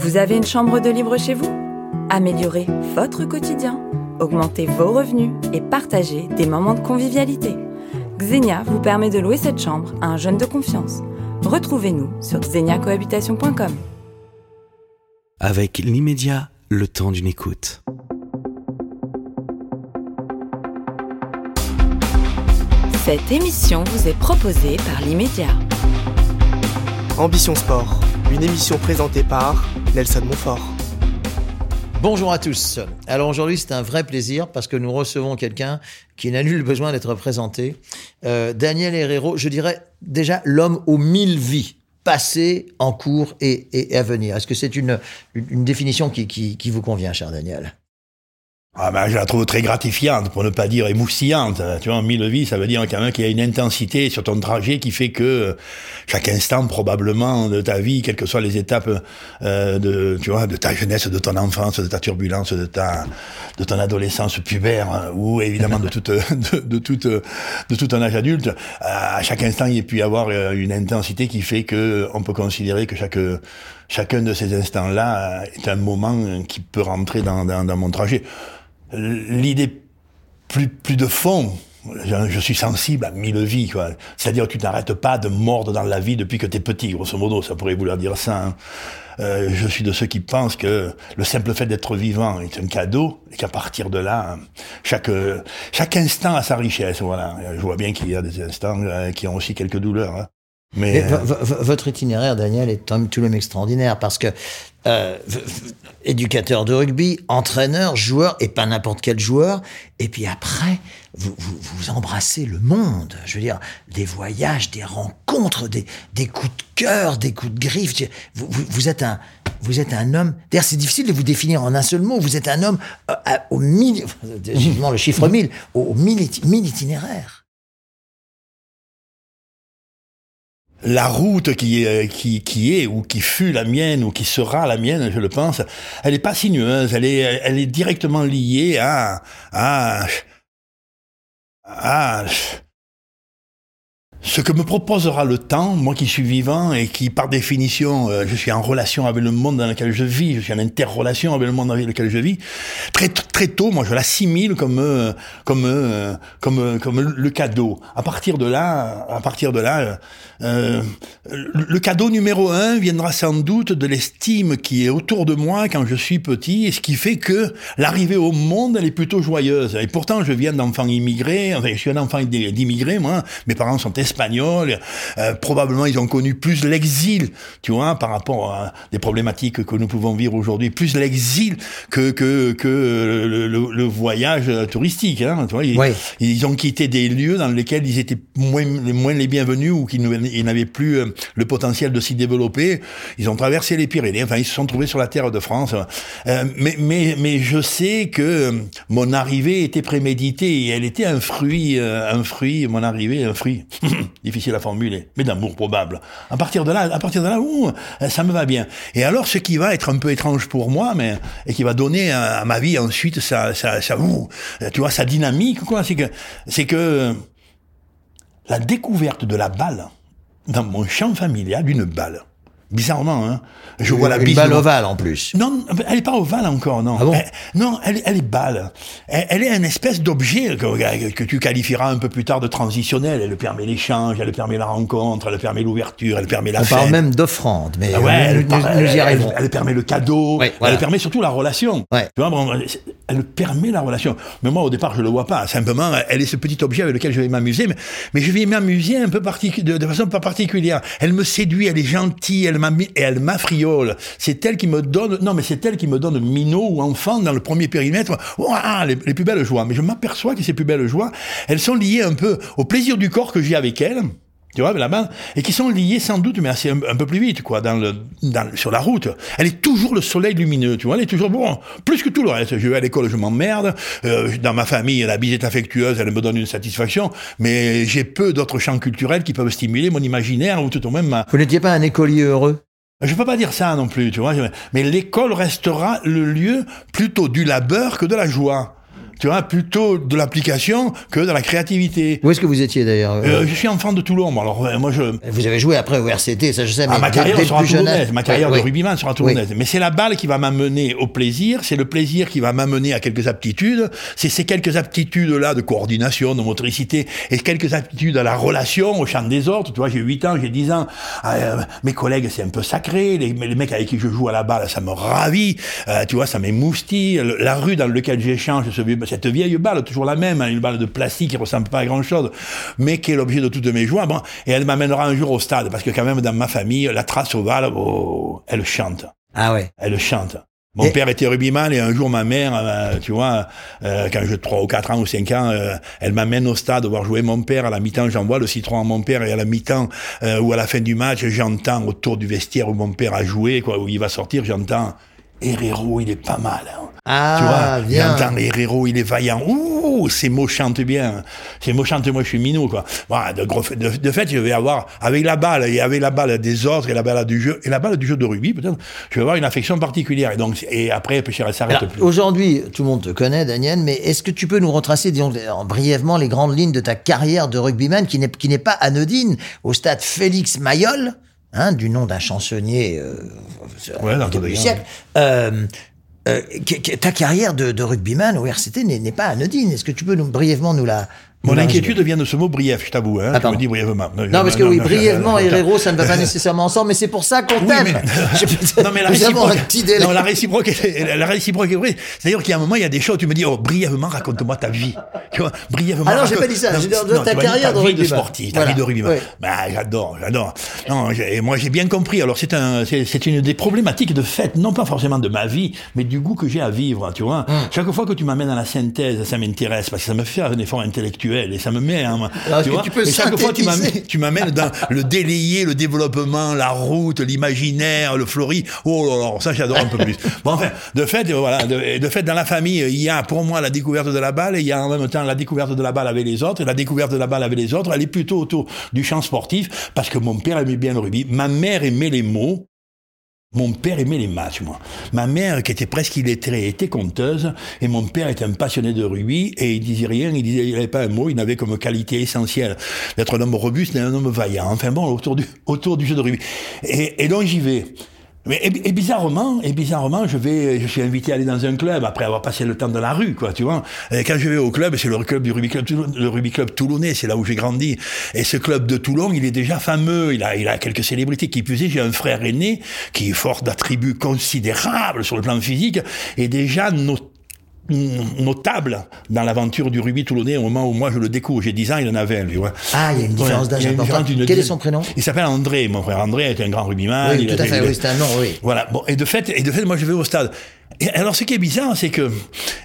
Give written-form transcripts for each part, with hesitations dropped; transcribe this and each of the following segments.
Vous avez une chambre de libre chez vous ? Améliorez votre quotidien, augmentez vos revenus et partagez des moments de convivialité. Xenia vous permet de louer cette chambre à un jeune de confiance. Retrouvez-nous sur xeniacohabitation.com. Avec l'Imédia, le temps d'une écoute. Cette émission vous est proposée par l'Imédia. Ambition Sport, une émission présentée par Nelson Monfort. Bonjour à tous. Alors aujourd'hui, c'est un vrai plaisir parce que nous recevons quelqu'un qui n'a nul besoin d'être présenté. Daniel Herrero, je dirais déjà l'homme aux 1000 vies, passées, en cours et à venir. Est-ce que c'est une définition qui vous convient, cher Daniel ? Ah ben, je la trouve très gratifiante, pour ne pas dire émoustillante. Tu vois, 1000 vies, ça veut dire quand même qu'il y a une intensité sur ton trajet qui fait que chaque instant, probablement, de ta vie, quelles que soient les étapes de ta jeunesse, de ton enfance, de ta turbulence, de ton adolescence pubère, hein, ou évidemment de tout un âge adulte, à chaque instant, il peut y avoir une intensité qui fait que on peut considérer que chacun de ces instants-là est un moment qui peut rentrer dans mon trajet. L'idée plus de fond, je suis sensible à 1000 vies, quoi. C'est-à-dire que tu n'arrêtes pas de mordre dans la vie depuis que t'es petit, grosso modo, ça pourrait vouloir dire ça, hein. Je suis de ceux qui pensent que le simple fait d'être vivant est un cadeau, et qu'à partir de là, chaque instant a sa richesse, voilà. Je vois bien qu'il y a des instants qui ont aussi quelques douleurs, hein. Votre itinéraire, Daniel, est tout le même extraordinaire parce que éducateur de rugby, entraîneur, joueur, et pas n'importe quel joueur, et puis après, vous embrassez le monde, je veux dire, des voyages, des rencontres, des coups de cœur, des coups de griffe, vous êtes un homme, d'ailleurs c'est difficile de vous définir en un seul mot, vous êtes un homme au 1000, justement le chiffre 1000, au 1000 itinéraires. La route qui est ou qui fut la mienne ou qui sera la mienne, je le pense, elle est pas sinueuse, elle est directement liée à ce que me proposera le temps, moi qui suis vivant et qui, par définition, je suis en relation avec le monde dans lequel je vis, je suis en interrelation avec le monde dans lequel je vis. Très très tôt, moi, je l'assimile comme le cadeau. À partir de là, le cadeau numéro 1 viendra sans doute de l'estime qui est autour de moi quand je suis petit, et ce qui fait que l'arrivée au monde, elle est plutôt joyeuse. Et pourtant, je viens d'enfants immigrés, enfin, je suis un enfant d'immigrés, moi. Mes parents sont espagnols, probablement ils ont connu plus l'exil, tu vois, par rapport à des problématiques que nous pouvons vivre aujourd'hui, plus l'exil que le voyage touristique, hein, tu vois, ouais. Ils ont quitté des lieux dans lesquels ils étaient moins les bienvenus ou qu'ils n'avaient plus le potentiel de s'y développer. Ils ont traversé les Pyrénées, enfin ils se sont trouvés sur la terre de France, mais je sais que mon arrivée était préméditée et elle était un fruit difficile à formuler, mais d'amour probable. À partir de là, ça me va bien. Et alors, ce qui va être un peu étrange pour moi, et qui va donner à ma vie ensuite sa dynamique, quoi, c'est que la découverte de la balle dans mon champ familial, d'une balle. Bizarrement, hein. Je vois la bise. Une balle ovale, en plus. Non, elle n'est pas ovale encore, non. Ah bon ? Elle est balle. Elle est une espèce d'objet que tu qualifieras un peu plus tard de transitionnel. Elle permet l'échange, elle permet la rencontre, elle permet l'ouverture, elle permet la fête. On parle même d'offrande, mais nous y arrivons. Elle permet le cadeau, ouais, voilà. Elle permet surtout la relation. Ouais. Tu vois, bon, elle permet la relation. Mais moi, au départ, je ne le vois pas. Simplement, elle est ce petit objet avec lequel je vais m'amuser, mais je vais m'amuser un peu de façon pas particulière. Elle me séduit, elle est gentille, elle m'affriole. C'est elle qui me donne, minot ou enfant dans le premier périmètre. Ouah, les plus belles joies. Mais je m'aperçois que ces plus belles joies, elles sont liées un peu au plaisir du corps que j'ai avec elle. Tu vois, là-bas, et qui sont liées sans doute, mais assez un peu plus vite, quoi, sur la route. Elle est toujours le soleil lumineux, tu vois, elle est toujours, bon, plus que tout le reste. Je vais à l'école, je m'emmerde, dans ma famille, la bise est affectueuse, elle me donne une satisfaction, mais j'ai peu d'autres champs culturels qui peuvent stimuler mon imaginaire, ou tout au même Vous n'étiez pas un écolier heureux ? Je peux pas dire ça non plus, tu vois, mais l'école restera le lieu plutôt du labeur que de la joie. tu vois, plutôt de l'application que de la créativité. Où est-ce que vous étiez d'ailleurs Je suis enfant de Toulon. Alors, moi, je... Vous avez joué après au RCT, ça je sais. Mais ma carrière sera toulonnaise, ma carrière de rugbyman sera toulonnaise. Mais c'est la balle qui va m'amener au plaisir, c'est le plaisir qui va m'amener à quelques aptitudes, c'est ces quelques aptitudes-là de coordination, de motricité, et quelques aptitudes à la relation, au champ des autres. Tu vois, j'ai 8 ans, j'ai 10 ans, mes collègues c'est un peu sacré, les mecs avec qui je joue à la balle, ça me ravit, tu vois, ça m'émoustille, la rue dans laquelle j'échange cette vieille balle, toujours la même, hein, une balle de plastique qui ne ressemble pas à grand-chose, mais qui est l'objet de toutes mes joies, bon, et elle m'amènera un jour au stade, parce que quand même dans ma famille, la trace ovale, oh, elle chante. Ah ouais. Elle chante. Mon père était rugbyman et un jour ma mère, tu vois, quand j'ai 3 ou 4 ans ou 5 ans, elle m'amène au stade voir jouer mon père. À la mi-temps, j'envoie le citron à mon père et à la mi-temps ou à la fin du match, j'entends autour du vestiaire où mon père a joué, quoi, où il va sortir, j'entends « Herrero, il est pas mal hein. ». Ah, tu vois, j'entends Herrero, il est vaillant. Ouh, ces mots chantent bien. Ces mots chantent, moi, je suis minot, quoi. Voilà, de fait, je vais avoir, avec la balle, et avec la balle des autres, et la balle du jeu, de rugby, peut-être, je vais avoir une affection particulière. Et donc, et après, elle s'arrête plus. Aujourd'hui, tout le monde te connaît, Daniel, mais est-ce que tu peux nous retracer, disons, brièvement, les grandes lignes de ta carrière de rugbyman, qui n'est pas anodine, au stade Félix Mayol, hein, du nom d'un chansonnier, du siècle. Ta carrière de rugbyman au RCT n'est pas anodine. Est-ce que tu peux brièvement nous la... Mon inquiétude vient de ce mot brief, je t'avoue. Hein, je me dis brièvement. Brièvement et Herrero, ça ne va pas nécessairement ensemble, mais c'est pour ça qu'on t'aime. La réciproque est vraie. C'est-à-dire qu'il y a un moment, il y a des choses, tu me dis, oh, brièvement, raconte-moi ta vie. Tu vois, brièvement. Alors, j'ai pas dit ça. J'ai dit ta carrière de rugbyman. Ta vie de rugbyman. Bah, j'adore. Non, moi, j'ai bien compris. Alors, c'est une des problématiques de fait, non pas forcément de ma vie, mais du goût que j'ai à vivre, tu vois. Chaque fois que tu m'amènes à la synthèse, ça m'intéresse, parce que ça me fait un effort intellectuel. Et ça me met, hein, tu vois, et chaque fois tu m'amènes dans le délayé, le développement, la route, l'imaginaire, le fleuri. Oh là là, ça j'adore un peu plus. Bon, enfin, de fait, dans la famille, il y a pour moi la découverte de la balle, et il y a en même temps la découverte de la balle avec les autres, et la découverte de la balle avec les autres, elle est plutôt autour du champ sportif, parce que mon père aimait bien le rugby, ma mère aimait les mots. Mon père aimait les matchs, moi. Ma mère, qui était presque illettrée, était conteuse, et mon père était un passionné de rugby, et il disait rien, il n'avait pas un mot, il n'avait comme qualité essentielle d'être un homme robuste et un homme vaillant. Enfin bon, autour du jeu de rugby. Et donc j'y vais. Mais bizarrement, je suis invité à aller dans un club après avoir passé le temps de la rue, quoi, tu vois. Et quand je vais au club, c'est le Rugby Club Toulonnais, c'est là où j'ai grandi. Et ce club de Toulon, il est déjà fameux. Il a quelques célébrités qui puisaient. J'ai un frère aîné qui est fort d'attributs considérables sur le plan physique et déjà notable dans l'aventure du rugby toulonnais au moment où moi je le découvre. J'ai 10 ans, il en avait un, tu vois. Ah, il y a une différence d'âge importante. Quel est son prénom ? Il s'appelle André, mon frère. André était un grand rugbyman. Oui, tout à fait, c'était un nom, oui. Voilà, bon, et de fait, moi je vais au stade. Et alors, ce qui est bizarre, c'est que,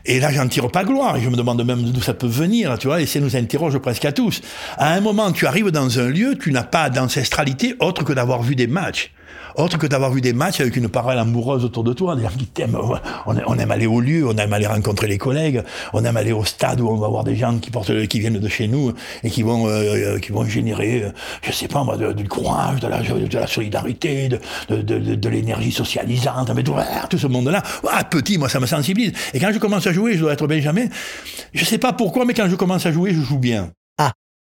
et là, j'en tire pas gloire, et je me demande même d'où ça peut venir, tu vois, et ça nous interroge presque à tous. À un moment, tu arrives dans un lieu, tu n'as pas d'ancestralité autre que d'avoir vu des matchs. Autre que d'avoir vu des matchs avec une parole amoureuse autour de toi, des gens qui t'aiment. On aime aller au lieu, on aime aller rencontrer les collègues, on aime aller au stade où on va voir des gens qui viennent de chez nous et qui vont générer, je sais pas moi, du courage, de la solidarité, de l'énergie socialisante, mais tout ce monde-là. Ah, petit, moi ça me sensibilise. Et quand je commence à jouer, je dois être Benjamin. Je sais pas pourquoi, mais quand je commence à jouer, je joue bien. Ah,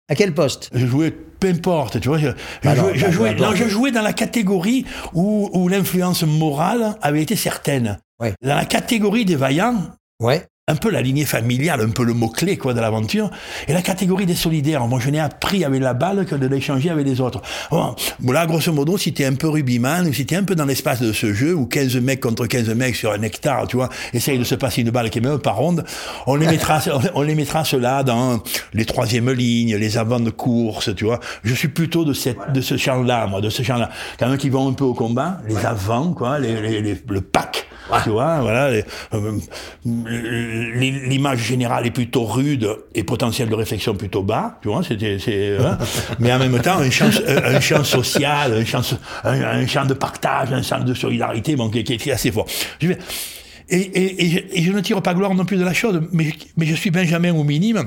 à quel poste ? Je jouais. Peu importe, tu vois, je jouais dans la catégorie où l'influence morale avait été certaine. Ouais. Dans la catégorie des vaillants, ouais. Un peu la lignée familiale, un peu le mot-clé quoi de l'aventure, et la catégorie des solidaires. Moi, je n'ai appris avec la balle que de l'échanger avec les autres. Bon, là, grosso modo, si t'es un peu rugbyman, si t'es un peu dans l'espace de ce jeu, où 15 mecs contre 15 mecs sur un hectare, tu vois, essayent de se passer une balle qui est même pas ronde, on les mettra ceux-là dans les troisièmes lignes, les avants de course, tu vois. Je suis plutôt de ce genre-là. Quand même qui vont un peu au combat, les avants, quoi, le pack. Ah. Tu vois, voilà, l'image générale est plutôt rude et potentiel de réflexion plutôt bas, tu vois, mais en même temps, un champ social, un champ de partage, un champ de solidarité, bon, qui est assez fort. Et je ne tire pas gloire non plus de la chose, mais je suis Benjamin au minimum.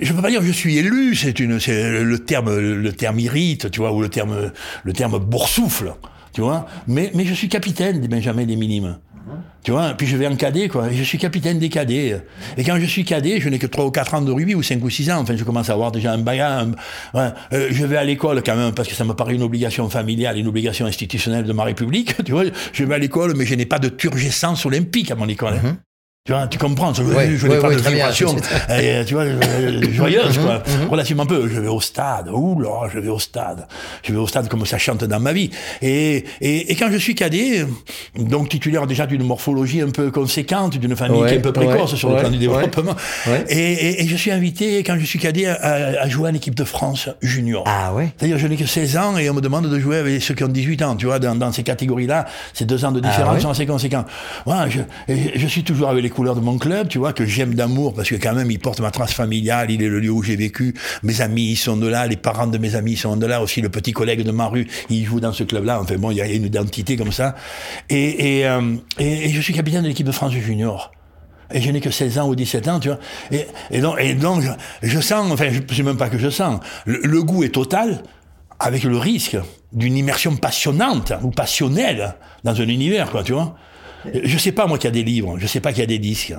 Je peux pas dire je suis élu, c'est le terme irrite, tu vois, ou le terme boursoufle. Tu vois, mais je suis capitaine des Benjamins des minimes. Tu vois, puis je vais en cadet, quoi. Je suis capitaine des cadets. Et quand je suis cadet, je n'ai que 3 ou 4 ans de rugby, ou 5 ou 6 ans. Enfin, je commence à avoir déjà un bagage. Je vais à l'école quand même, parce que ça me paraît une obligation familiale, une obligation institutionnelle de ma République. Tu vois, je vais à l'école, mais je n'ai pas de turgescence olympique à mon école. Mm-hmm. Tu vois, tu comprends, je n'ai pas de vibration, tu vois, joyeuse, quoi. Relativement peu. Je vais au stade, oula, je vais au stade. Je vais au stade comme ça chante dans ma vie. Et quand je suis cadet, donc titulaire déjà d'une morphologie un peu conséquente, d'une famille qui est un peu précoce sur le plan du développement, et je suis invité, quand je suis cadet, à jouer en équipe de France junior. Ah ouais. C'est-à-dire, je n'ai que 16 ans et on me demande de jouer avec ceux qui ont 18 ans, tu vois, dans ces catégories-là, ces 2 ans de différence sont assez conséquents. Voilà, je suis toujours avec les couleurs de mon club, tu vois, que j'aime d'amour parce que quand même, il porte ma trace familiale, il est le lieu où j'ai vécu, mes amis, ils sont de là, les parents de mes amis sont de là, aussi le petit collègue de ma rue, il joue dans ce club-là, enfin bon, il y a une identité comme ça. Et je suis capitaine de l'équipe de France junior. Et je n'ai que 16 ans ou 17 ans, tu vois. Et donc je sens, enfin, je sais même pas que je sens, le goût est total, avec le risque d'une immersion passionnante ou passionnelle dans un univers, quoi, tu vois. Je sais pas, moi, qu'il y a des livres. Je sais pas qu'il y a des disques.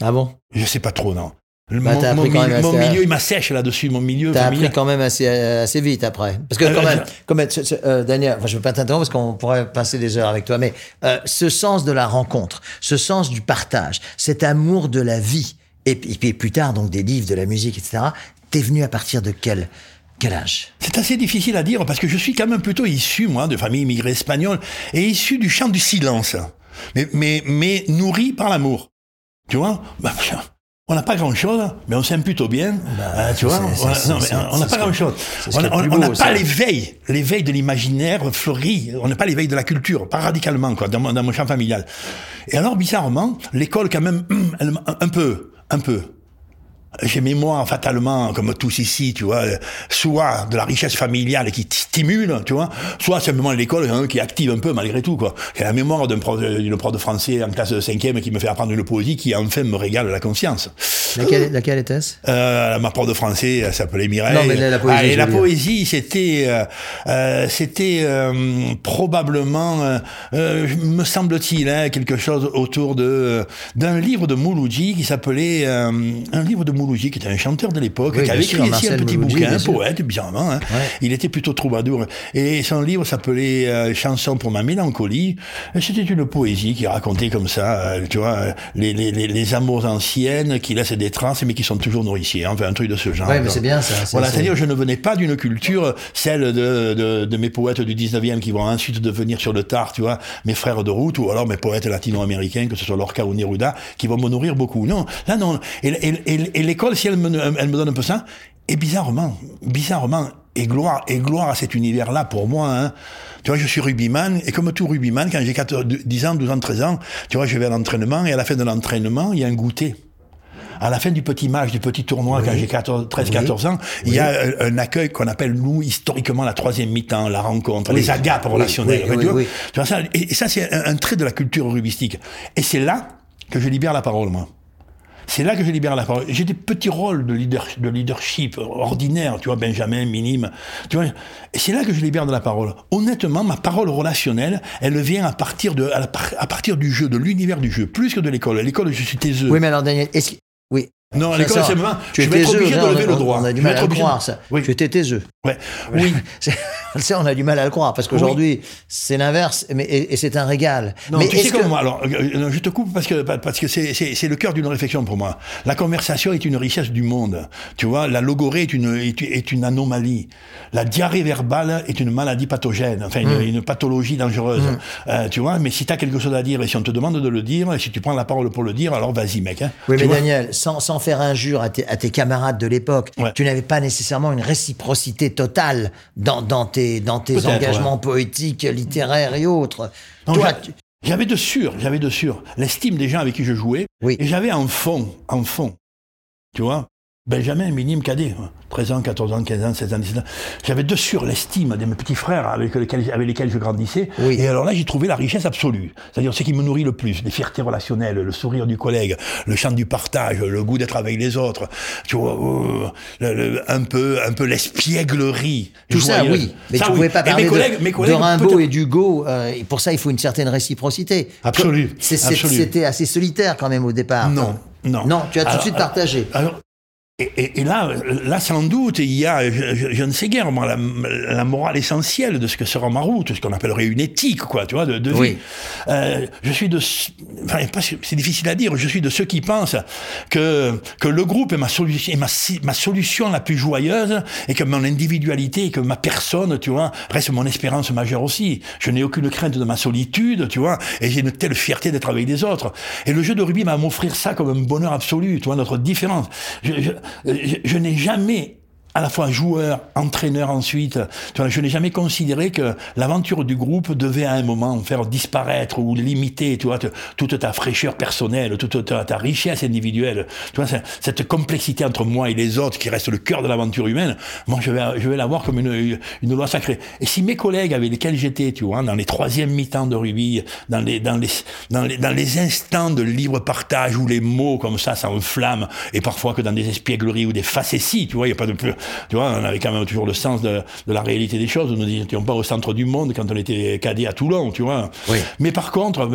Ah bon? Je sais pas trop, non. Mon milieu, il m'assèche là-dessus, mon milieu. T'as appris quand même assez vite après. Parce que quand même, Daniel, enfin, je veux pas t'interrompre parce qu'on pourrait passer des heures avec toi, mais ce sens de la rencontre, ce sens du partage, cet amour de la vie, et puis plus tard, donc des livres, de la musique, etc., t'es venu à partir de quel âge? C'est assez difficile à dire parce que je suis quand même plutôt issu, moi, de famille immigrée espagnole et issu du chant du silence. Mais nourri par l'amour. Tu vois, on n'a pas grand-chose, mais on s'aime plutôt bien. Tu vois, on n'a pas grand-chose. On n'a pas l'éveil de l'imaginaire fleuri. On n'a pas l'éveil de la culture, pas radicalement, quoi, dans mon champ familial. Et alors, bizarrement, l'école, quand même, un peu. J'ai mémoire, fatalement, comme tous ici, tu vois, soit de la richesse familiale qui stimule, tu vois, soit simplement l'école qui active un peu malgré tout, quoi. J'ai la mémoire d'une prof de français en classe de 5e qui me fait apprendre une poésie qui, enfin, me régale la conscience. Laquelle était-ce? Ma prof de français, elle s'appelait Mireille. Non, mais la poésie. Et la poésie, c'était probablement, me semble-t-il, quelque chose autour d'un livre de Mouloudji qui s'appelait, qui était un chanteur de l'époque, qui avait écrit ici un petit bouquin, un poète, bizarrement. Il était plutôt troubadour. Et son livre s'appelait « Chanson pour ma mélancolie ». C'était une poésie qui racontait comme ça, tu vois, les amours anciennes qui laissent des traces, mais qui sont toujours nourricières. Enfin, un truc de ce genre. Oui, mais c'est bien ça. C'est-à-dire, je ne venais pas d'une culture, celle de mes poètes du 19e qui vont ensuite devenir sur le tard, tu vois, mes frères de route, ou alors mes poètes latino-américains, que ce soit Lorca ou Neruda, qui vont me nourrir beaucoup. Non, là, non. Et l'école, si elle me donne un peu ça, et bizarrement, et gloire à cet univers-là pour moi, hein. Tu vois, je suis rugbyman, et comme tout rugbyman, quand j'ai 10 ans, 12 ans, 13 ans, tu vois, je vais à l'entraînement, et à la fin de l'entraînement, il y a un goûter. À la fin du petit match, du petit tournoi, quand j'ai 13-14 ans, il y a un accueil qu'on appelle, nous, historiquement, la troisième mi-temps, la rencontre, les agapes relationnelles. Tu vois ça, et ça, c'est un trait de la culture rugbystique. Et c'est là que je libère la parole, moi. C'est là que je libère la parole. J'ai des petits rôles de leadership ordinaire, tu vois, Benjamin, minime. Tu vois, et c'est là que je libère de la parole. Honnêtement, ma parole relationnelle, elle vient à partir du jeu, de l'univers du jeu, plus que de l'école. À l'école, je suis taiseux. Oui, mais alors, Daniel, non, à l'école, c'est le moment. Tu es obligé de lever le droit. On a du mal à le croire, ça. Tu étais taiseux. Oui. Ça, on a du mal à le croire, parce qu'aujourd'hui, c'est l'inverse, et c'est un régal. Non, mais tu sais comment, alors, je te coupe parce que c'est le cœur d'une réflexion pour moi. La conversation est une richesse du monde. Tu vois, la logorrhée est une anomalie. La diarrhée verbale est une maladie pathogène, enfin, une pathologie dangereuse. Tu vois, mais si t'as quelque chose à dire, et si on te demande de le dire, et si tu prends la parole pour le dire, alors vas-y, mec. Oui, mais Daniel, sans faire injure à tes camarades de l'époque, tu n'avais pas nécessairement une réciprocité totale dans tes engagements poétiques, littéraires et autres. Non, toi, j'avais de sûr l'estime des gens avec qui je jouais, et j'avais en fond, tu vois, Benjamin, minime cadet, 13 ans, 14 ans, 15 ans, 16 ans, 17 ans. J'avais de surlestime de mes petits frères avec lesquels je grandissais. Oui. Et alors là, j'y trouvais la richesse absolue. C'est-à-dire ce qui me nourrit le plus, les fiertés relationnelles, le sourire du collègue, le chant du partage, le goût d'être avec les autres. Tu vois, un peu l'espièglerie. Tout ça, oui. Mais ça, tu ne pouvais pas parler mes collègues de Rimbaud et d'Hugo. Et pour ça, il faut une certaine réciprocité. Absolue. C'était assez solitaire quand même au départ. Non, tu as tout de suite partagé. Et là, sans doute, il y a, je ne sais guère, moi, la morale essentielle de ce que sera ma route, ce qu'on appellerait une éthique, quoi, tu vois, de vie. Oui. C'est difficile à dire, je suis de ceux qui pensent que le groupe est ma solution la plus joyeuse, et que mon individualité, et que ma personne, tu vois, reste mon espérance majeure aussi. Je n'ai aucune crainte de ma solitude, tu vois, et j'ai une telle fierté d'être avec les autres. Et le jeu de rugby va m'offrir ça comme un bonheur absolu, tu vois, notre différence. Je n'ai jamais, à la fois joueur, entraîneur ensuite, tu vois, je n'ai jamais considéré que l'aventure du groupe devait à un moment faire disparaître ou limiter, tu vois, toute ta fraîcheur personnelle, toute ta richesse individuelle. Tu vois, cette complexité entre moi et les autres qui reste le cœur de l'aventure humaine, moi je vais la voir comme une loi sacrée. Et si mes collègues avec lesquels j'étais, tu vois, dans les troisièmes mi-temps de rugby, dans les instants de libre partage où les mots comme ça enflamment, et parfois que dans des espiègleries ou des facéties, tu vois, il n'y a pas de plus. Tu vois, on avait quand même toujours le sens de la réalité des choses. Nous n'étions pas au centre du monde quand on était cadets à Toulon, tu vois. Oui. Mais par contre,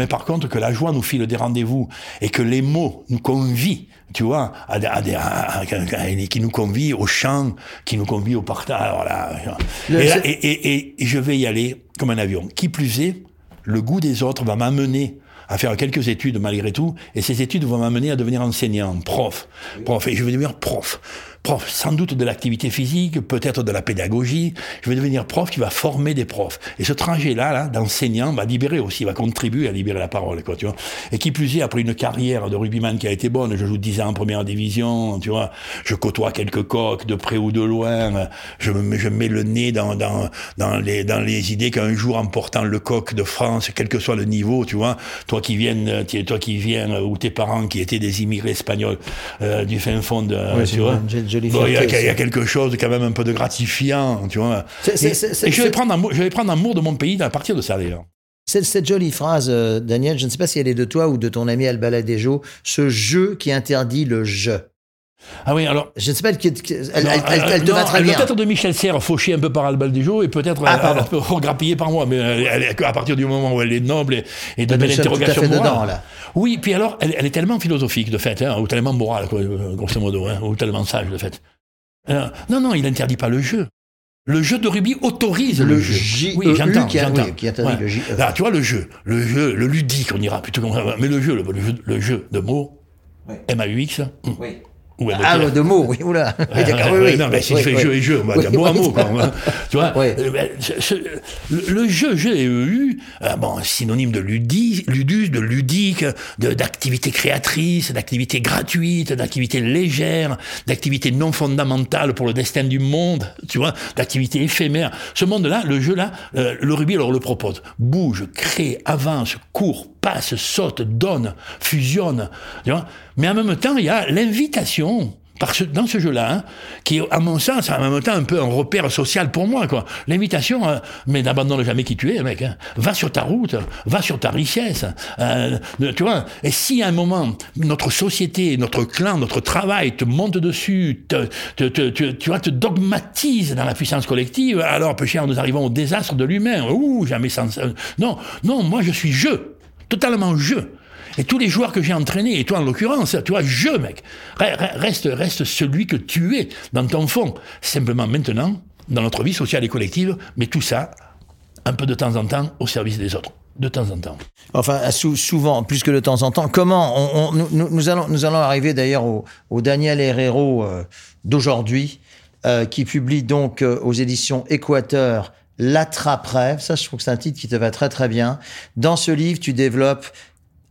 que la joie nous file des rendez-vous et que les mots nous convient, tu vois, qui nous convient au chant, qui nous convient au partage. Alors là, et je vais y aller comme un avion. Qui plus est, le goût des autres va m'amener à faire quelques études malgré tout, et ces études vont m'amener à devenir enseignant, prof, et je vais devenir prof, sans doute de l'activité physique, peut-être de la pédagogie, je vais devenir prof qui va former des profs, et ce trajet-là, d'enseignant, va libérer aussi, va contribuer à libérer la parole, quoi, tu vois, et qui plus est, après une carrière de rugbyman qui a été bonne, je joue 10 ans en première division, tu vois, je côtoie quelques coqs, de près ou de loin, je mets le nez dans les idées qu'un jour, en portant le coq de France, quel que soit le niveau, tu vois, toi qui viens, ou tes parents qui étaient des immigrés espagnols du fin fond de, oui, tu vois. Il y a quelque chose de quand même un peu de gratifiant, tu vois. Je vais prendre amour de mon pays à partir de ça d'ailleurs. Cette jolie phrase, Daniel, je ne sais pas si elle est de toi ou de ton ami Albaladejo, ce jeu qui interdit le jeu. Ah oui, alors. Je ne sais pas, elle te va très bien. Peut-être de Michel Serres, fauchée un peu par Albaladejo, et peut-être un peu regrappillée par moi, mais à partir du moment où elle est noble et de belle interrogation morale. Dedans, là. Oui, puis alors, elle est tellement philosophique, de fait, ou tellement morale, quoi, grosso modo, ou tellement sage, de fait. Non, il n'interdit pas le jeu. Le jeu de rugby autorise le jeu. Oui, j'entends. Oui, qui interdit le jeu. Là, tu vois, le jeu, le ludique, on dira plutôt comme ça. Mais le jeu de mots, MAUX. Oui. De mots, oui, oula. Non, mais si je fais jeu et jeu, on va dire mot à mot, quoi. Tu vois, le jeu, GEU, synonyme de ludus, de ludique, d'activité créatrice, d'activité gratuite, d'activité légère, d'activité non fondamentale pour le destin du monde, tu vois, d'activité éphémère. Ce monde-là, le jeu-là, le rugby, alors, le propose. Bouge, crée, avance, court, passe, saute, donne, fusionne, tu vois. Mais en même temps, il y a l'invitation dans ce jeu-là, qui est, à mon sens, en même temps, un peu un repère social pour moi, quoi. L'invitation, mais n'abandonne jamais qui tu es, mec. Va sur ta route, va sur ta richesse, tu vois. Et si, à un moment, notre société, notre clan, notre travail te monte dessus, te dogmatise dans la puissance collective, alors, peu cher, nous arrivons au désastre de l'humain. Jamais sans... Non, moi, je suis je. Totalement je. Et tous les joueurs que j'ai entraînés, et toi en l'occurrence, tu vois, je, mec, reste celui que tu es dans ton fond. Simplement maintenant, dans notre vie sociale et collective, mais tout ça, un peu de temps en temps, au service des autres. De temps en temps. Enfin, souvent, plus que de temps en temps. Comment nous allons arriver d'ailleurs au Daniel Herrero d'aujourd'hui, qui publie donc aux éditions Équateur L'attrape-rêve, ça je trouve que c'est un titre qui te va très très bien. Dans ce livre, tu développes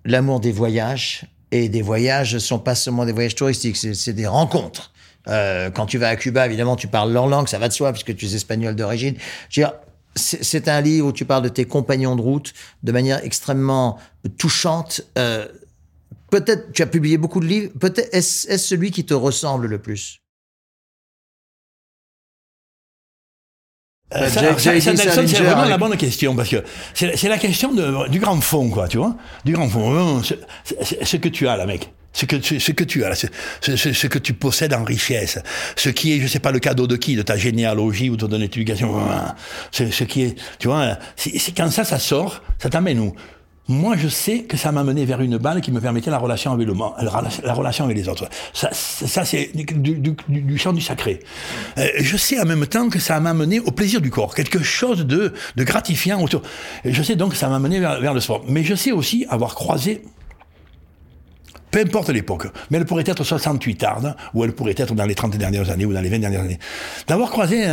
l'amour des voyages, et des voyages ne sont pas seulement des voyages touristiques, c'est des rencontres. Quand tu vas à Cuba, évidemment, tu parles leur langue, ça va de soi, puisque tu es espagnol d'origine. Je veux dire, c'est un livre où tu parles de tes compagnons de route de manière extrêmement touchante. Peut-être, tu as publié beaucoup de livres, peut-être est-ce celui qui te ressemble le plus ? J.D. Salinger, c'est vraiment la bonne question, parce que c'est la question du grand fond, quoi, tu vois. Du grand fond, c'est ce que tu as là, mec. Ce que tu as, ce que tu possèdes en richesse, ce qui est, je sais pas, le cadeau de qui, de ta généalogie ou de ton éducation, ce qui est, tu vois, c'est quand ça sort, ça t'amène où? Moi, je sais que ça m'a mené vers une balle qui me permettait la relation avec le monde, la relation avec les autres. Ça c'est du champ du sacré. Je sais en même temps que ça m'a mené au plaisir du corps, quelque chose de gratifiant autour. Je sais donc que ça m'a mené vers le sport. Mais je sais aussi avoir croisé, peu importe l'époque, mais elle pourrait être 68 tarde, ou elle pourrait être dans les 30 dernières années, ou dans les 20 dernières années. D'avoir croisé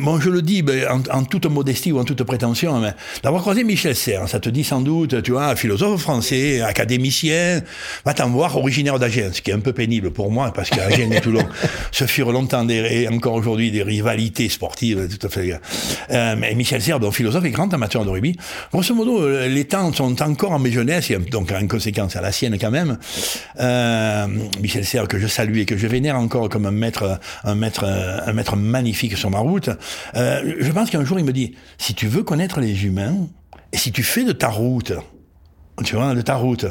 bon, je le dis en toute modestie ou en toute prétention, mais d'avoir croisé Michel Serres, ça te dit sans doute, tu vois, philosophe français, académicien, va-t'en voir, originaire d'Agen, ce qui est un peu pénible pour moi, parce qu'Agen et Toulon se furent longtemps, et encore aujourd'hui, des rivalités sportives, tout à fait. Mais Michel Serres, donc philosophe et grand amateur de rugby, grosso modo, les temps sont encore en mes jeunesses, donc en conséquence à la sienne quand même. Michel Serres, que je salue et que je vénère encore comme un maître magnifique sur ma route. Je pense qu'un jour il me dit, si tu veux connaître les humains, et si tu fais de ta route, tu vois, de ta route,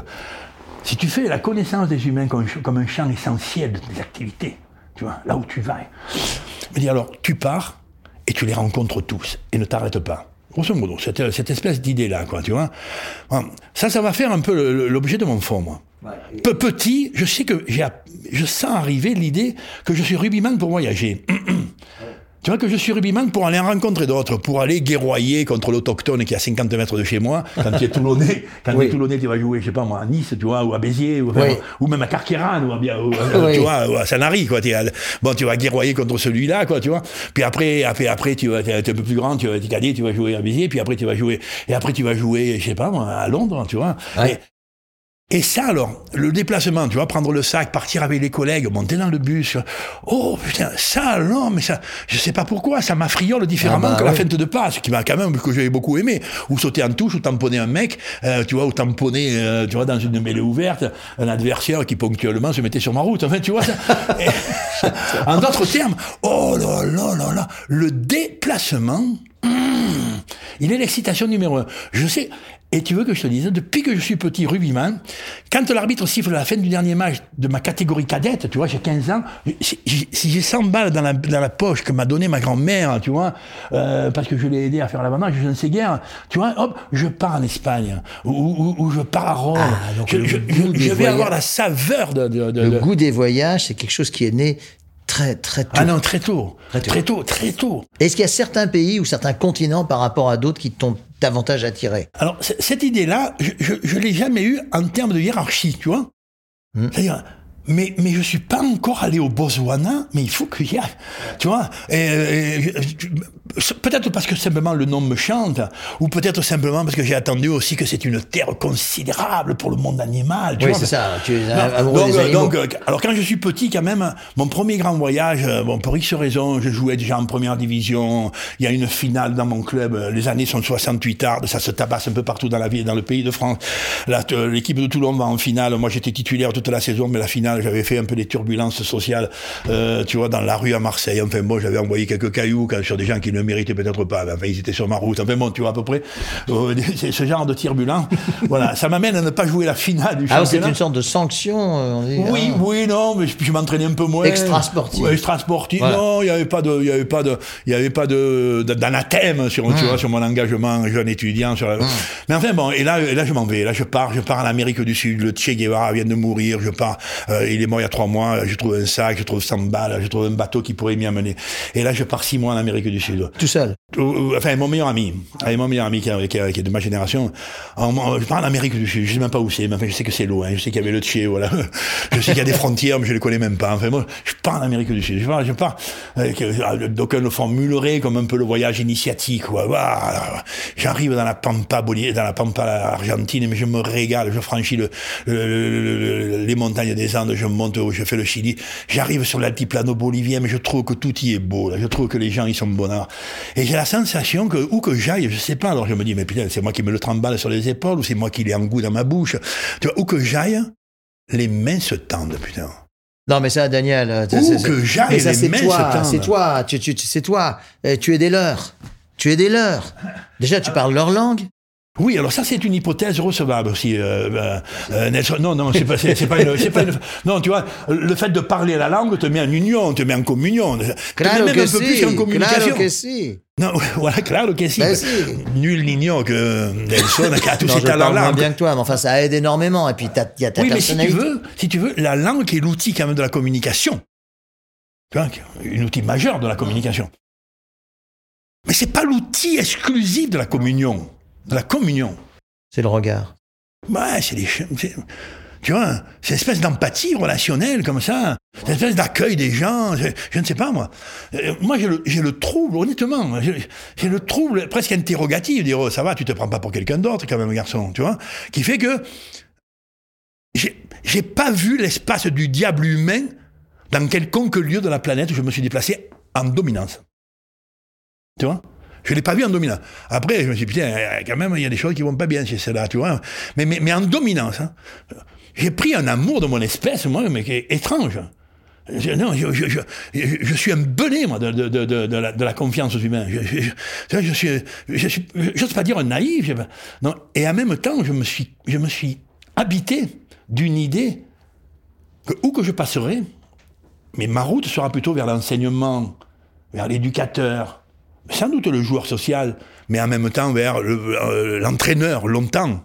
si tu fais la connaissance des humains comme un champ essentiel de tes activités, tu vois, là où tu vas, il me dit alors tu pars et tu les rencontres tous et ne t'arrêtes pas. Grosso modo, cette espèce d'idée-là, quoi, tu vois. Ça va faire un peu l'objet de mon fond, moi. Ouais. Petit, je sais que je sens arriver l'idée que je suis rugbyman pour voyager. Tu vois, que je suis rugbyman pour aller en rencontrer d'autres, pour aller guerroyer contre l'autochtone qui est à 50 mètres de chez moi. Quand tu es Toulonnais, oui. Tu vas jouer, je sais pas moi, à Nice, tu vois, ou à Béziers, ou, oui. Ou même à Carqueiranne, oui. Tu vois, ou à Sanary, quoi. Bon, tu vas guerroyer contre celui-là, quoi, tu vois. Puis après tu es un peu plus grand, tu vas être cadet, tu vas jouer à Béziers, puis après tu vas jouer, je sais pas moi, à Londres, tu vois. Ouais. Et ça, alors, le déplacement, tu vois, prendre le sac, partir avec les collègues, monter dans le bus, oh, putain, ça, non, mais ça, je sais pas pourquoi, ça m'affriole différemment que la feinte de passe, qui m'a quand même, que j'avais beaucoup aimé, ou sauter en touche, ou tamponner un mec, tu vois, ou tamponner, tu vois, dans une mêlée ouverte, un adversaire qui ponctuellement se mettait sur ma route, enfin, tu vois, ça, en d'autres termes, oh là là là là, le déplacement, il est l'excitation numéro 1. Je sais... Et tu veux que je te dise, depuis que je suis petit rugbyman, quand l'arbitre siffle à la fin du dernier match de ma catégorie cadette, tu vois, j'ai 15 ans, si j'ai 100 balles dans la poche que m'a donné ma grand-mère, tu vois, parce que je l'ai aidé à faire la maman, je ne sais guère, tu vois, hop, je pars en Espagne, ou je pars à Rome, je vais avoir la saveur de... Le goût des voyages, c'est quelque chose qui est né... Très tôt. Ah non, très tôt. Est-ce qu'il y a certains pays ou certains continents par rapport à d'autres qui t'ont davantage attiré? Alors, cette idée-là, je l'ai jamais eue en termes de hiérarchie, tu vois. C'est-à-dire... Mais je suis pas encore allé au Botswana, mais il faut qu'il y aille, tu vois. Peut-être parce que simplement le nom me chante, ou peut-être simplement parce que j'ai attendu aussi que c'est une terre considérable pour le monde animal, tu vois. Oui, c'est ça, tu es amoureux des animaux. Donc, alors quand je suis petit quand même, mon premier grand voyage, bon, pour X raisons, je jouais déjà en première division, il y a une finale dans mon club, les années sont 68 tardes, ça se tabasse un peu partout dans la ville, dans le pays de France. L'équipe de Toulon va en finale, moi j'étais titulaire toute la saison, mais la finale, j'avais fait un peu des turbulences sociales, tu vois, dans la rue à Marseille. Enfin, moi, j'avais envoyé quelques cailloux sur des gens qui ne méritaient peut-être pas. Enfin, ils étaient sur ma route. Enfin, bon, tu vois, à peu près. C'est ce genre de turbulence. Voilà. Ça m'amène à ne pas jouer la finale du championnat. Ah, c'est une sorte de sanction, on dit. Oui, oui, non, mais je m'entraînais un peu moins. Extra-sportif. Ouais, extra-sportif. Voilà. Non, il n'y avait pas de d'anathème sur, tu vois, sur mon engagement jeune étudiant. Mais enfin, bon, et là, je m'en vais. Là, je pars en Amérique du Sud. Le Che Guevara vient de mourir. Je pars. Il est mort il y a 3 mois, je trouve un sac, je trouve 100 balles, je trouve un bateau qui pourrait m'y amener. Et là, je pars 6 mois en Amérique du Sud. Tout seul? Enfin, mon meilleur ami qui est de ma génération. Je pars en Amérique du Sud, je sais même pas où c'est, mais enfin, je sais que c'est loin, je sais qu'il y avait le Tché, voilà. Je sais qu'il y a des frontières, mais je les connais même pas. Enfin, moi, je pars en Amérique du Sud, je pars. D'aucuns le formulerait comme un peu le voyage initiatique, quoi. Voilà. J'arrive dans la pampa argentine, mais je me régale, je franchis les montagnes des Andes, je monte, je fais le Chili, j'arrive sur l'altiplano bolivien, mais je trouve que tout y est beau, là. Je trouve que les gens, ils sont bonnards. Et j'ai la sensation que, où que j'aille, je sais pas, alors je me dis, mais putain, c'est moi qui me le tremballe sur les épaules, ou c'est moi qui l'ai en goût dans ma bouche. Tu vois, où que j'aille, les mains se tendent, putain. Non, mais ça, Daniel... C'est toi. Tu es des leurs. Déjà, tu parles leur langue. Oui, alors ça c'est une hypothèse recevable aussi. Nelson, non, c'est pas une. Non, tu vois, le fait de parler la langue te met en union, te met en communion. Claro que si. Non, voilà, claro que si. Ben si. Nul n'ignore que Nelson a tous ses talents là. Bien que toi, mais enfin ça aide énormément. Et puis il y a ta personnalité. Mais si tu veux, la langue est l'outil quand même de la communication. Tu vois, un outil majeur de la communication. Mais c'est pas l'outil exclusif de la communion. De la communion. C'est le regard. Ouais, tu vois, c'est une espèce d'empathie relationnelle comme ça, c'est une espèce d'accueil des gens, je ne sais pas moi. Moi j'ai le trouble, honnêtement, j'ai le trouble presque interrogatif, dire oh, ça va, tu te prends pas pour quelqu'un d'autre quand même garçon, tu vois, qui fait que j'ai pas vu l'espace du diable humain dans quelconque lieu de la planète où je me suis déplacé en dominance. Tu vois ? Je ne l'ai pas vu en dominant. Après, je me suis dit, putain, quand même, il y a des choses qui vont pas bien chez celle-là, tu vois. Mais en dominance, hein, j'ai pris un amour de mon espèce, moi, mais qui est étrange. Je suis un belé, moi, de la confiance humaine. J'ose pas dire un naïf. Non. Et en même temps, je me suis habité d'une idée que, où que je passerai, mais ma route sera plutôt vers l'enseignement, vers l'éducateur, sans doute le joueur social, mais en même temps vers l'entraîneur, longtemps.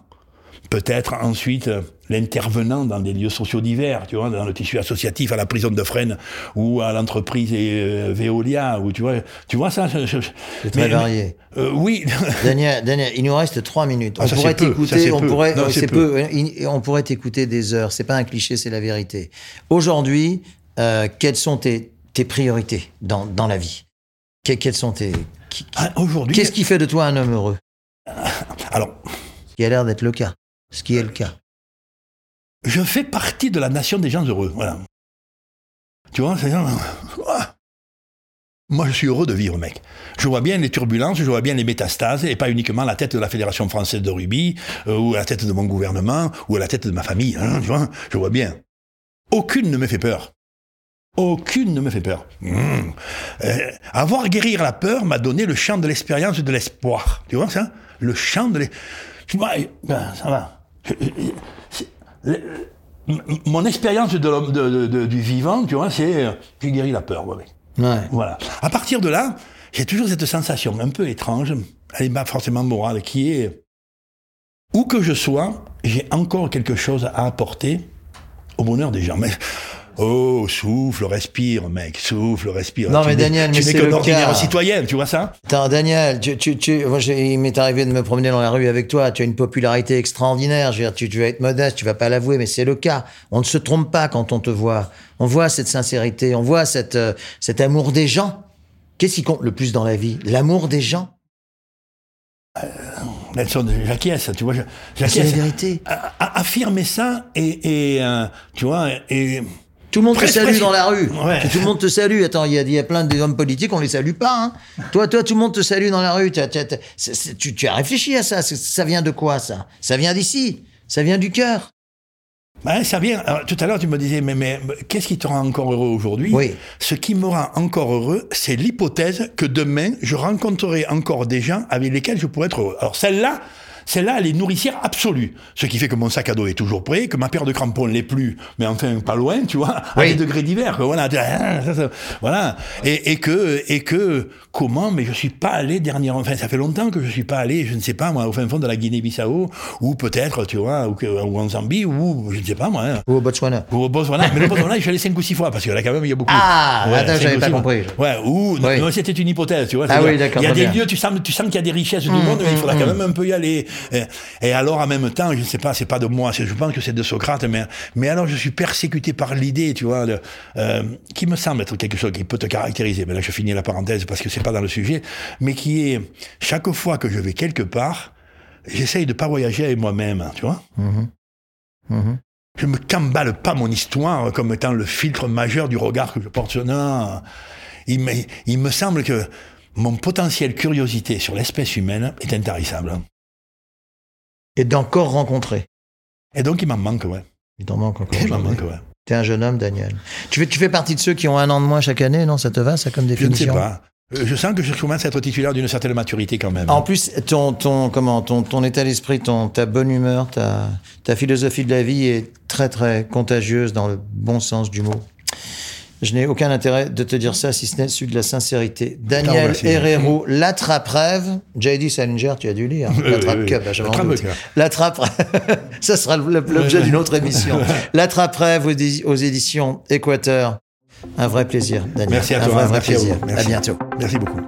Peut-être ensuite l'intervenant dans des lieux sociaux divers, tu vois, dans le tissu associatif, à la prison de Fresnes, ou à l'entreprise Veolia, ou tu vois ça. C'est très varié. Oui. Daniel, il nous reste 3 minutes. On pourrait t'écouter. On pourrait t'écouter des heures. C'est pas un cliché, c'est la vérité. Aujourd'hui, quelles sont tes priorités dans la vie? Quels sont aujourd'hui, qu'est-ce qui fait de toi un homme heureux? Alors, ce qui a l'air d'être le cas, ce qui est le cas. Je fais partie de la nation des gens heureux, voilà. Tu vois, c'est... Moi, je suis heureux de vivre, mec. Je vois bien les turbulences, je vois bien les métastases, et pas uniquement la tête de la Fédération Française de rugby, ou la tête de mon gouvernement, ou la tête de ma famille, hein, tu vois, je vois bien. Aucune ne me fait peur. Aucune ne me fait peur. Avoir guéri la peur m'a donné le champ de l'expérience et de l'espoir. Tu vois ça ? Le champ de l'espoir. Ben, ça va. Mon expérience de l'homme, du vivant, tu vois, c'est j'ai guéri la peur. Ouais. Voilà. À partir de là, j'ai toujours cette sensation un peu étrange, elle n'est pas forcément morale, qui est où que je sois, j'ai encore quelque chose à apporter au bonheur des gens. Mais, oh, souffle, respire, mec, souffle, respire. Non, mais Daniel, mais c'est le cas. Tu n'es qu'un ordinaire citoyen, tu vois ça ? Attends, Daniel, moi, il m'est arrivé de me promener dans la rue avec toi, tu as une popularité extraordinaire, je veux dire, tu vas être modeste, tu vas pas l'avouer, mais c'est le cas. On ne se trompe pas quand on te voit. On voit cette sincérité, on voit cet amour des gens. Qu'est-ce qui compte le plus dans la vie ? L'amour des gens ? Nelson, j'acquiesce, tu vois. C'est la vérité. Affirmer ça et tu vois, et... Tout le monde te salue dans la rue. Ouais. Tout le monde te salue. Attends, il y a plein d'hommes politiques, on les salue pas. Hein. Toi, tout le monde te salue dans la rue. Tu as réfléchi à ça. Ça vient de quoi, ça ? Ça vient d'ici. Ça vient du cœur. Ben, ça vient. Alors, tout à l'heure, tu me disais, mais qu'est-ce qui te rend encore heureux aujourd'hui ? Oui. Ce qui me rend encore heureux, c'est l'hypothèse que demain, je rencontrerai encore des gens avec lesquels je pourrais être heureux. Alors, celle-là, elle est nourricière absolue. Ce qui fait que mon sac à dos est toujours prêt, que ma paire de crampons ne l'est plus, mais enfin, pas loin, tu vois, à des degrés divers. Voilà. Voilà. Et que, comment, mais je suis pas allé dernièrement, enfin, ça fait longtemps que je suis pas allé, je ne sais pas, moi, au fin fond de la Guinée-Bissau, ou peut-être, tu vois, ou en Zambie, ou, je ne sais pas, moi. Hein. Ou au Botswana. Mais le Botswana, je suis allé 5 ou 6 fois, parce que là, quand même, il y a beaucoup. Ah, ouais, attends, j'avais pas compris. Ouais, non, c'était une hypothèse, tu vois. Ah oui, d'accord. Il y a des lieux, tu sens qu'il y a des richesses du monde, mais il faudra quand même un peu y aller. Et alors, en même temps, je ne sais pas, c'est pas de moi, je pense que c'est de Socrate, mais alors je suis persécuté par l'idée, tu vois, qui me semble être quelque chose qui peut te caractériser. Mais là, je finis la parenthèse parce que c'est pas dans le sujet, mais qui est, chaque fois que je vais quelque part, j'essaye de pas voyager avec moi-même, tu vois. Je me camballe pas mon histoire comme étant le filtre majeur du regard que je porte. Non, il me semble que mon potentiel curiosité sur l'espèce humaine est intarissable. Et d'encore rencontrer. Et donc, il m'en manque, ouais. Il t'en manque encore. Il m'en manque, ouais. T'es un jeune homme, Daniel. Tu fais partie de ceux qui ont un an de moins chaque année, non? Ça te va, ça, comme définition? Je ne sais pas. Je sens que je commence à être titulaire d'une certaine maturité quand même. En plus, ton état d'esprit, ta bonne humeur, ta philosophie de la vie est très, très contagieuse dans le bon sens du mot. Je n'ai aucun intérêt de te dire ça, si ce n'est celui de la sincérité. Daniel Herrero, L'attrape-rêve. J.D. Salinger, tu as dû lire. L'attrape-rêve, j'avais en doute. L'attrape-rêve, ça sera l'objet d'une autre émission. L'attrape-rêve aux éditions Équateur. Un vrai plaisir, Daniel. Merci à toi. Un vrai plaisir. À bientôt. Merci beaucoup.